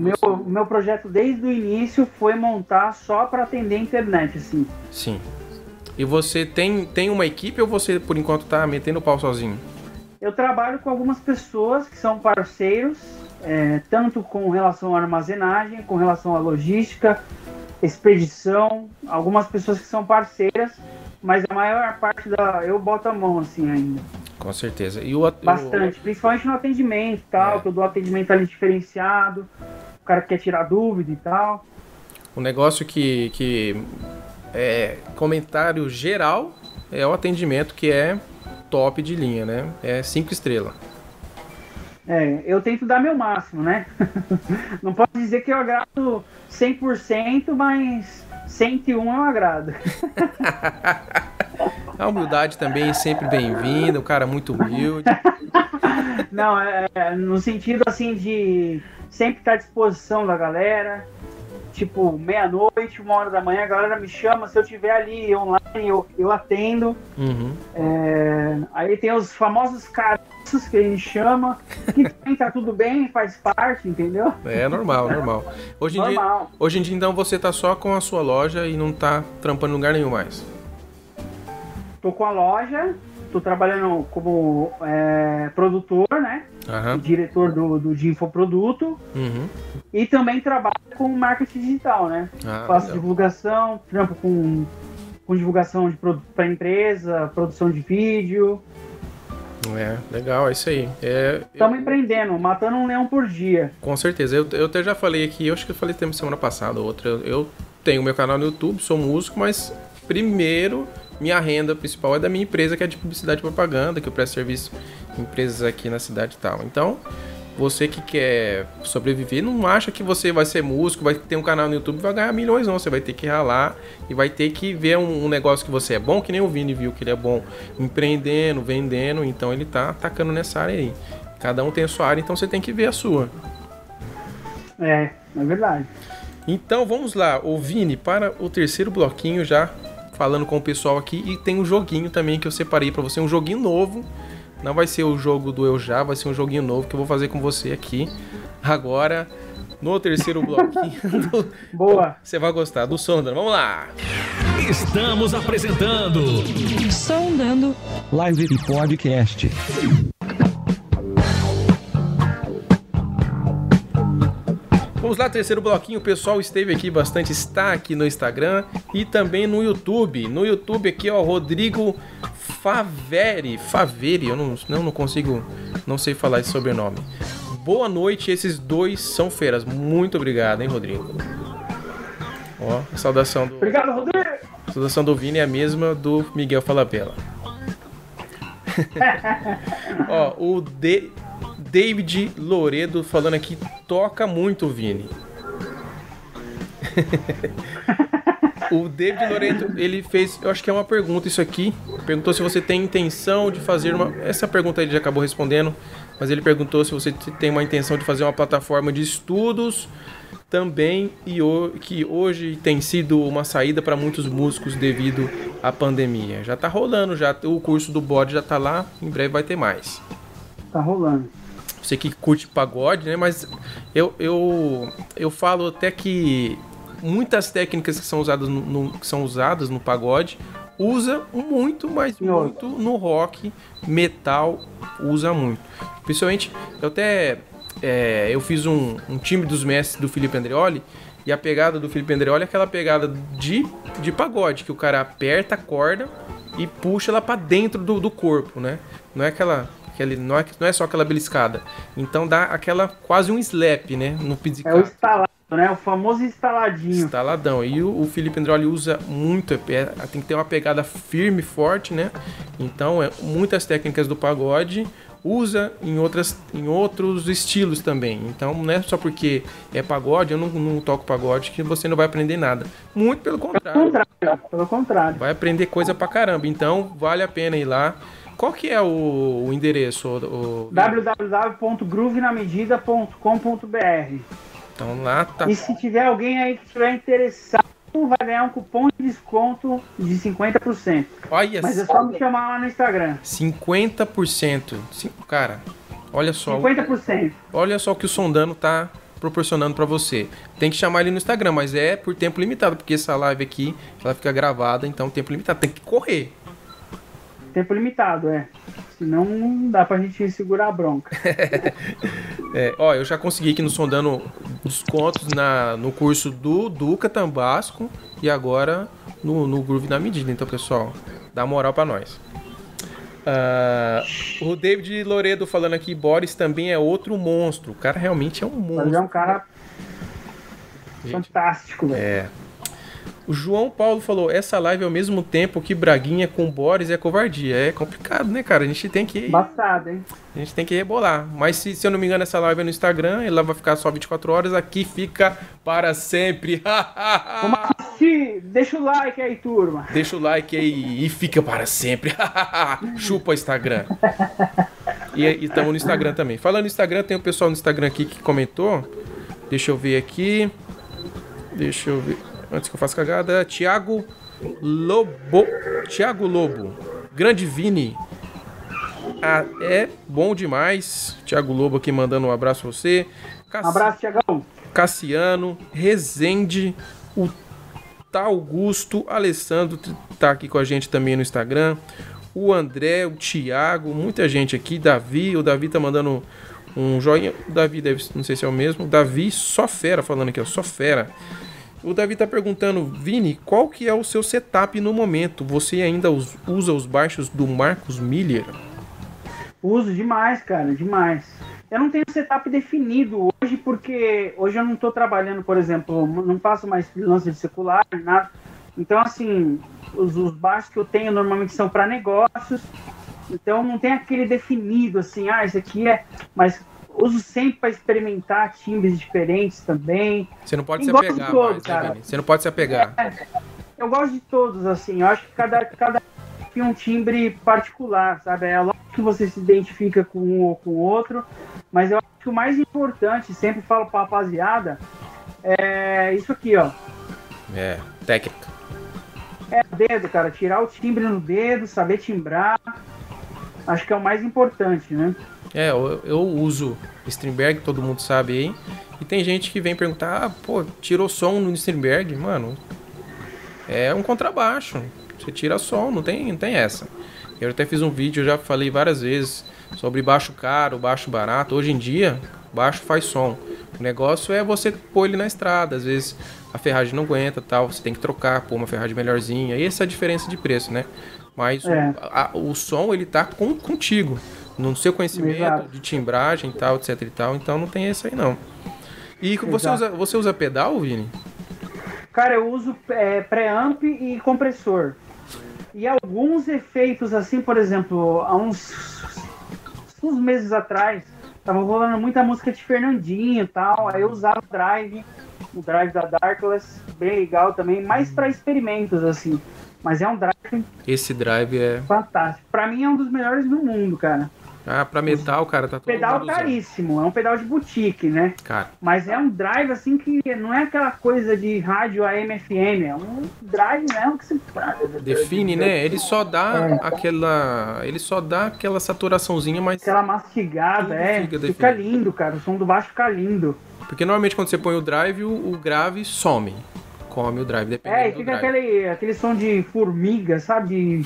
meu projeto desde o início foi montar só para atender a internet, assim. Sim. E você tem uma equipe ou você, por enquanto, tá metendo o pau sozinho? Eu trabalho com algumas pessoas que são parceiros, tanto com relação à armazenagem, com relação à logística, expedição, algumas pessoas que são parceiras, mas a maior parte eu boto a mão, assim, ainda. Com certeza. Bastante, principalmente no atendimento e tal, que eu dou atendimento ali diferenciado, o cara quer tirar dúvida e tal. Um negócio que é comentário geral é o atendimento, que é top de linha, né? É 5 estrelas. Eu tento dar meu máximo, né? Não posso dizer que eu agrado 100%, mas 101% eu agrado. A humildade também sempre bem-vinda, o cara muito humilde. Não, no sentido assim de sempre estar à disposição da galera. Tipo, 00:00, 1h, a galera me chama, se eu estiver ali online, eu atendo. Uhum. Aí tem os famosos caroços que a gente chama, que tá tudo bem, faz parte, entendeu? Normal. Hoje em dia, então, você tá só com a sua loja e não tá trampando em lugar nenhum mais? Tô com a loja, tô trabalhando como produtor, né? Uhum. Diretor de infoproduto. Uhum. E também trabalho com marketing digital, né? Faço divulgação, trampo com divulgação de produto para empresa, produção de vídeo. Legal, é isso aí. Estamos empreendendo, matando um leão por dia. Com certeza. Eu até já falei aqui, eu acho que eu falei semana passada ou outra. Eu tenho meu canal no YouTube, sou músico, mas primeiro... Minha renda principal é da minha empresa, que é de publicidade e propaganda, que eu presto serviço em empresas aqui na cidade e tal. Então, você que quer sobreviver, não acha que você vai ser músico, vai ter um canal no YouTube e vai ganhar milhões, não. Você vai ter que ralar e vai ter que ver um negócio que você é bom, que nem o Vini viu que ele é bom empreendendo, vendendo. Então, ele tá atacando nessa área aí. Cada um tem a sua área, então você tem que ver a sua. É verdade. Então, vamos lá. O Vini, para o terceiro bloquinho já... falando com o pessoal aqui, e tem um joguinho também que eu separei pra você, um joguinho novo. Não vai ser o jogo do Eu Já, vai ser um joguinho novo que eu vou fazer com você aqui agora, no terceiro bloquinho. Boa! Você vai gostar do Sondando, vamos lá! Estamos apresentando Sondando Live e Podcast. Vamos lá, terceiro bloquinho, o pessoal esteve aqui bastante, está aqui no Instagram e também no YouTube. No YouTube aqui, ó, Rodrigo Faveri, eu não consigo, não sei falar esse sobrenome. Boa noite, esses dois são feras. Muito obrigado, hein, Rodrigo. Ó, saudação do... Obrigado, Rodrigo! Situação do Vini é a mesma do Miguel Falabella. Ó, o David Loredo falando aqui, toca muito, Vini. O David Loredo, ele fez, eu acho que é uma pergunta isso aqui, perguntou se você tem intenção de fazer uma, essa pergunta ele já acabou respondendo, mas ele perguntou se você tem uma intenção de fazer uma plataforma de estudos também, e que hoje tem sido uma saída para muitos músicos devido à pandemia. Já tá rolando, já o curso do Bode já tá lá, em breve vai ter mais. Tá rolando. Você que curte pagode, né, mas eu falo até que muitas técnicas que são usadas no pagode usa muito, mas muito no rock, metal usa muito. Principalmente, eu até eu fiz um time dos mestres do Felipe Andreoli, e a pegada do Felipe Andreoli é aquela pegada de pagode, que o cara aperta a corda e puxa ela pra dentro do corpo, né? Não é aquela... não é só aquela beliscada. Então dá aquela quase um slap, né? No pizzicato. É o estalado, né? O famoso estaladinho. Estaladão. E o Felipe Andreoli usa muito, tem que ter uma pegada firme, forte, né? Então muitas técnicas do pagode usa em outros estilos também. Então não é só porque é pagode, eu não toco pagode, que você não vai aprender nada. Muito pelo contrário. Pelo contrário. Vai aprender coisa pra caramba. Então vale a pena ir lá. Qual que é o endereço? www.groovenamedida.com.br. Então lá tá. E se tiver alguém aí que estiver interessado, vai ganhar um cupom de desconto de 50%. Olha, mas é só me chamar lá no Instagram. 50%. Cara, olha só. 50%. Olha só o que o Sondando tá proporcionando para você. Tem que chamar ele no Instagram, mas é por tempo limitado, porque essa live aqui, ela fica gravada, então tempo limitado, tem que correr. Tempo limitado, é. Senão não dá pra gente segurar a bronca. Ó, eu já consegui aqui no Sondando descontos no curso do Duca Tambasco e agora no Groove na Medida. Então, pessoal, dá moral pra nós. O David Loredo falando aqui, Boris também é outro monstro. O cara realmente é um monstro. Mas é um cara, gente, fantástico, velho. É. O João Paulo falou, essa live ao mesmo tempo que Braguinha com Boris é covardia. É complicado, né, cara? A gente tem que... Embaçado, hein? A gente tem que rebolar. Mas se eu não me engano, essa live é no Instagram, ela vai ficar só 24 horas. Aqui fica para sempre. Como assim? Deixa o like aí, turma. Deixa o like aí e fica para sempre. Chupa o Instagram. E estamos no Instagram também. Falando no Instagram, tem um pessoal no Instagram aqui que comentou. Deixa eu ver aqui. Deixa eu ver... Antes que eu faça cagada, Thiago Lobo, grande Vini, é bom demais. Thiago Lobo aqui mandando um abraço pra você. Abraço, Thiagão. Cassiano, Rezende, o Augusto, Alessandro tá aqui com a gente também no Instagram, o André, o Thiago, muita gente aqui, Davi, o Davi tá mandando um joinha, o Davi deve, não sei se é o mesmo, Davi, só fera falando aqui, ó, só fera. O Davi tá perguntando, Vini, qual que é o seu setup no momento? Você ainda usa os baixos do Marcos Miller? Uso demais, cara, demais. Eu não tenho setup definido hoje, porque hoje eu não tô trabalhando, por exemplo, não faço mais lance de secular, nada. Então, assim, os baixos que eu tenho normalmente são para negócios, então não tem aquele definido, assim, esse aqui é... Mas uso sempre para experimentar timbres diferentes também. Você não pode se apegar mais, cara. Né, você não pode se apegar. Eu gosto de todos, assim. Eu acho que cada tem um timbre particular, sabe? É lógico que você se identifica com um ou com o outro, mas eu acho que o mais importante, sempre falo pra rapaziada, é isso aqui, ó. É, técnica. É o dedo, cara. Tirar o timbre no dedo, saber timbrar. Acho que é o mais importante, né? É, eu uso Stringberg, todo mundo sabe aí. E tem gente que vem perguntar, pô, tirou som no Stringberg? Mano, é um contrabaixo. Você tira som, não tem essa. Eu até fiz um vídeo, já falei várias vezes, sobre baixo caro, baixo barato. Hoje em dia, baixo faz som. O negócio é você pôr ele na estrada. Às vezes a ferragem não aguenta, tal, você tem que trocar, pôr uma ferragem melhorzinha. E essa é a diferença de preço, né? Mas o som, ele tá contigo. No seu conhecimento, exato, de timbragem e tal, etc e tal, então não tem isso aí não. E você usa pedal, Vini? Cara, eu uso preamp e compressor. E alguns efeitos, assim, por exemplo, há uns meses atrás, tava rolando muita música de Fernandinho e tal, aí eu usava o drive da Darkless, bem legal também, mais para experimentos, assim. Mas é um drive... Esse drive é... fantástico. Pra mim é um dos melhores do mundo, cara. Ah, pra metal, cara, tá todo mundo usando. Pedal caríssimo, é um pedal de boutique, né? Cara. Mas é um drive, assim, que não é aquela coisa de rádio AM, FM, é um drive mesmo que se... define, né? Ele só dá aquela... ele só dá aquela saturaçãozinha, mas... aquela mastigada, fica lindo, cara, o som do baixo fica lindo. Porque normalmente quando você põe o drive, o grave some. Come o drive, dependendo do drive. É, fica aquele som de formiga, sabe?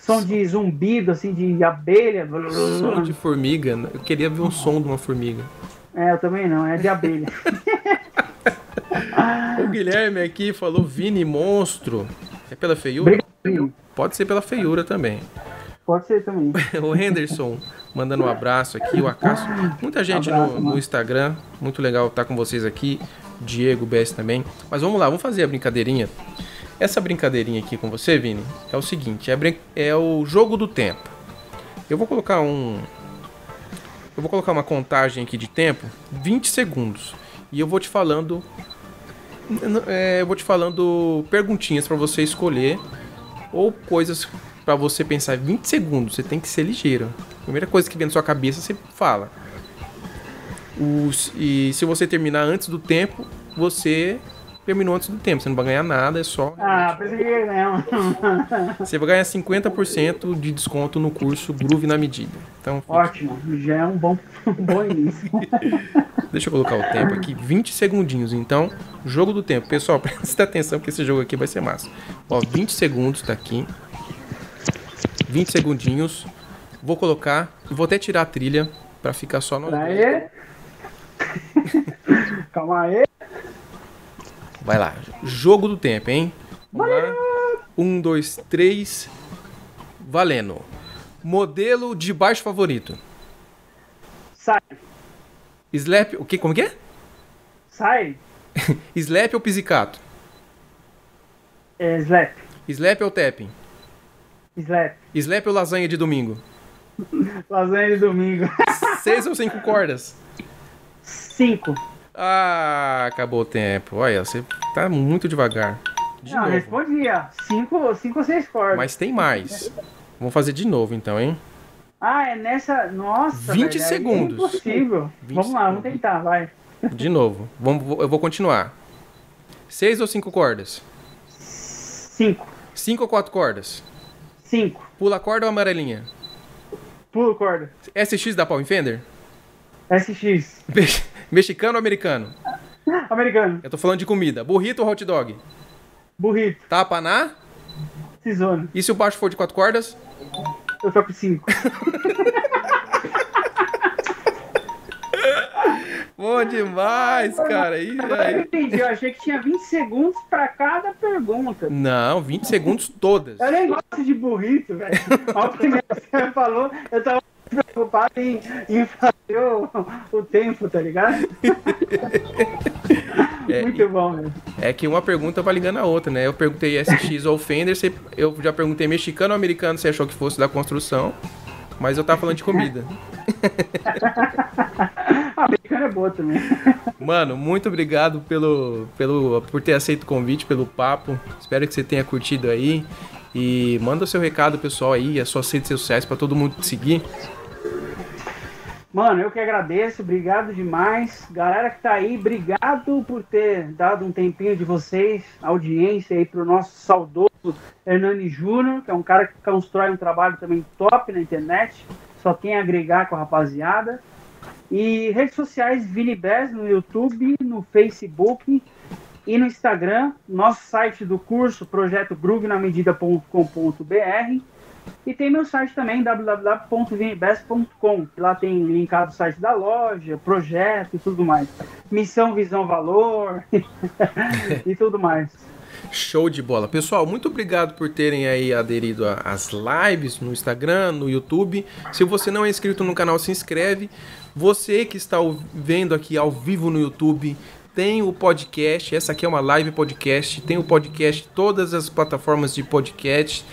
Som de zumbido, assim, de abelha. Som de formiga? Eu queria ver um som de uma formiga. É, eu também não, é de abelha. O Guilherme aqui falou Vini Monstro. É pela feiura? Pode ser pela feiura também. Pode ser também. O Henderson mandando um abraço aqui, o Acácio. Muita gente no Instagram, muito legal estar com vocês aqui. Diego BS também. Mas vamos lá, vamos fazer a brincadeirinha. Essa brincadeirinha aqui com você, Vini, é o seguinte, é o jogo do tempo. Eu vou colocar uma contagem aqui de tempo, 20 segundos. E eu vou te falando perguntinhas para você escolher ou coisas para você pensar. 20 segundos, você tem que ser ligeiro. A primeira coisa que vem na sua cabeça, você fala. E se você terminar antes do tempo, você... terminou antes do tempo, você não vai ganhar nada, é só... Ah, pensei que ia ganhar. Você vai ganhar 50% de desconto no curso Groove na Medida. Então, ótimo, já é um bom início. Deixa eu colocar o tempo aqui, 20 segundinhos, então, jogo do tempo. Pessoal, presta atenção que esse jogo aqui vai ser massa. Ó, 20 segundos, tá aqui. 20 segundinhos. Vou colocar, vou até tirar a trilha pra ficar só no... Aê! Calma aí. Vai lá, jogo do tempo, hein? Vamos lá. 1, 2, 3. Valendo. Modelo de baixo favorito. Sai. Slap, o que? Como que é? Sai. Slap ou pizzicato? É, slap. Slap ou tapping? Slap. Slap ou lasanha de domingo? Lasanha de domingo. 6 ou 5 cordas? 5. Ah, acabou o tempo. Olha, você tá muito devagar. Não, respondia. 5 ou 6 cordas. Mas tem mais. Vamos fazer de novo, então, hein? Ah, é nessa... Nossa, 20 velho, segundos. É impossível. 20 vamos lá, segundos. Vamos tentar, vai. De novo. Eu vou continuar. 6 ou 5 cordas? 5. 5 ou 4 cordas? 5. Pula corda ou amarelinha? Pula corda. SX da pau em Fender? SX. Mexicano ou americano? Americano. Eu tô falando de comida. Burrito ou hot dog? Burrito. Tapa na? Sisona. E se o baixo for de 4 cordas? Eu toco 5. Bom demais, cara. Eu entendi, eu achei que tinha 20 segundos pra cada pergunta. Não, 20 segundos todas. Eu nem gosto de burrito, velho. Olha o primeiro que você falou, eu tava... preocupado em fazer o tempo, tá ligado? Muito bom, mesmo. É que uma pergunta vai ligando a outra, né? Eu perguntei SX ou Fender, eu já perguntei mexicano ou americano, você achou que fosse da construção, mas eu tava falando de comida. A americana é boa também. Mano, muito obrigado por ter aceito o convite, pelo papo. Espero que você tenha curtido aí. E manda o seu recado, pessoal, aí, as suas redes sociais pra todo mundo te seguir. Mano, eu que agradeço, obrigado demais. Galera que tá aí, obrigado por ter dado um tempinho de vocês, audiência aí pro nosso saudoso Hernani Júnior, que é um cara que constrói um trabalho também top na internet, só tem a agregar com a rapaziada. E redes sociais, Vini Bes, no YouTube, no Facebook... e no Instagram, nosso site do curso, projeto groovenamedida.com.br, e tem meu site também, www.vinibest.com. Lá tem linkado o site da loja, projeto e tudo mais. Missão, visão, valor e tudo mais. Show de bola. Pessoal, muito obrigado por terem aí aderido às lives no Instagram, no YouTube. Se você não é inscrito no canal, se inscreve. Você que está vendo aqui ao vivo no YouTube... tem o podcast, essa aqui é uma live podcast, tem o podcast, todas as plataformas de podcast,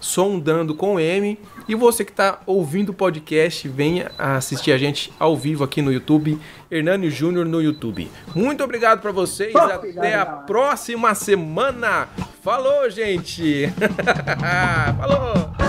Sondando com M, e você que está ouvindo o podcast, venha assistir a gente ao vivo aqui no YouTube, Hernani Júnior no YouTube. Muito obrigado para vocês, até a próxima semana. Falou, gente! Falou!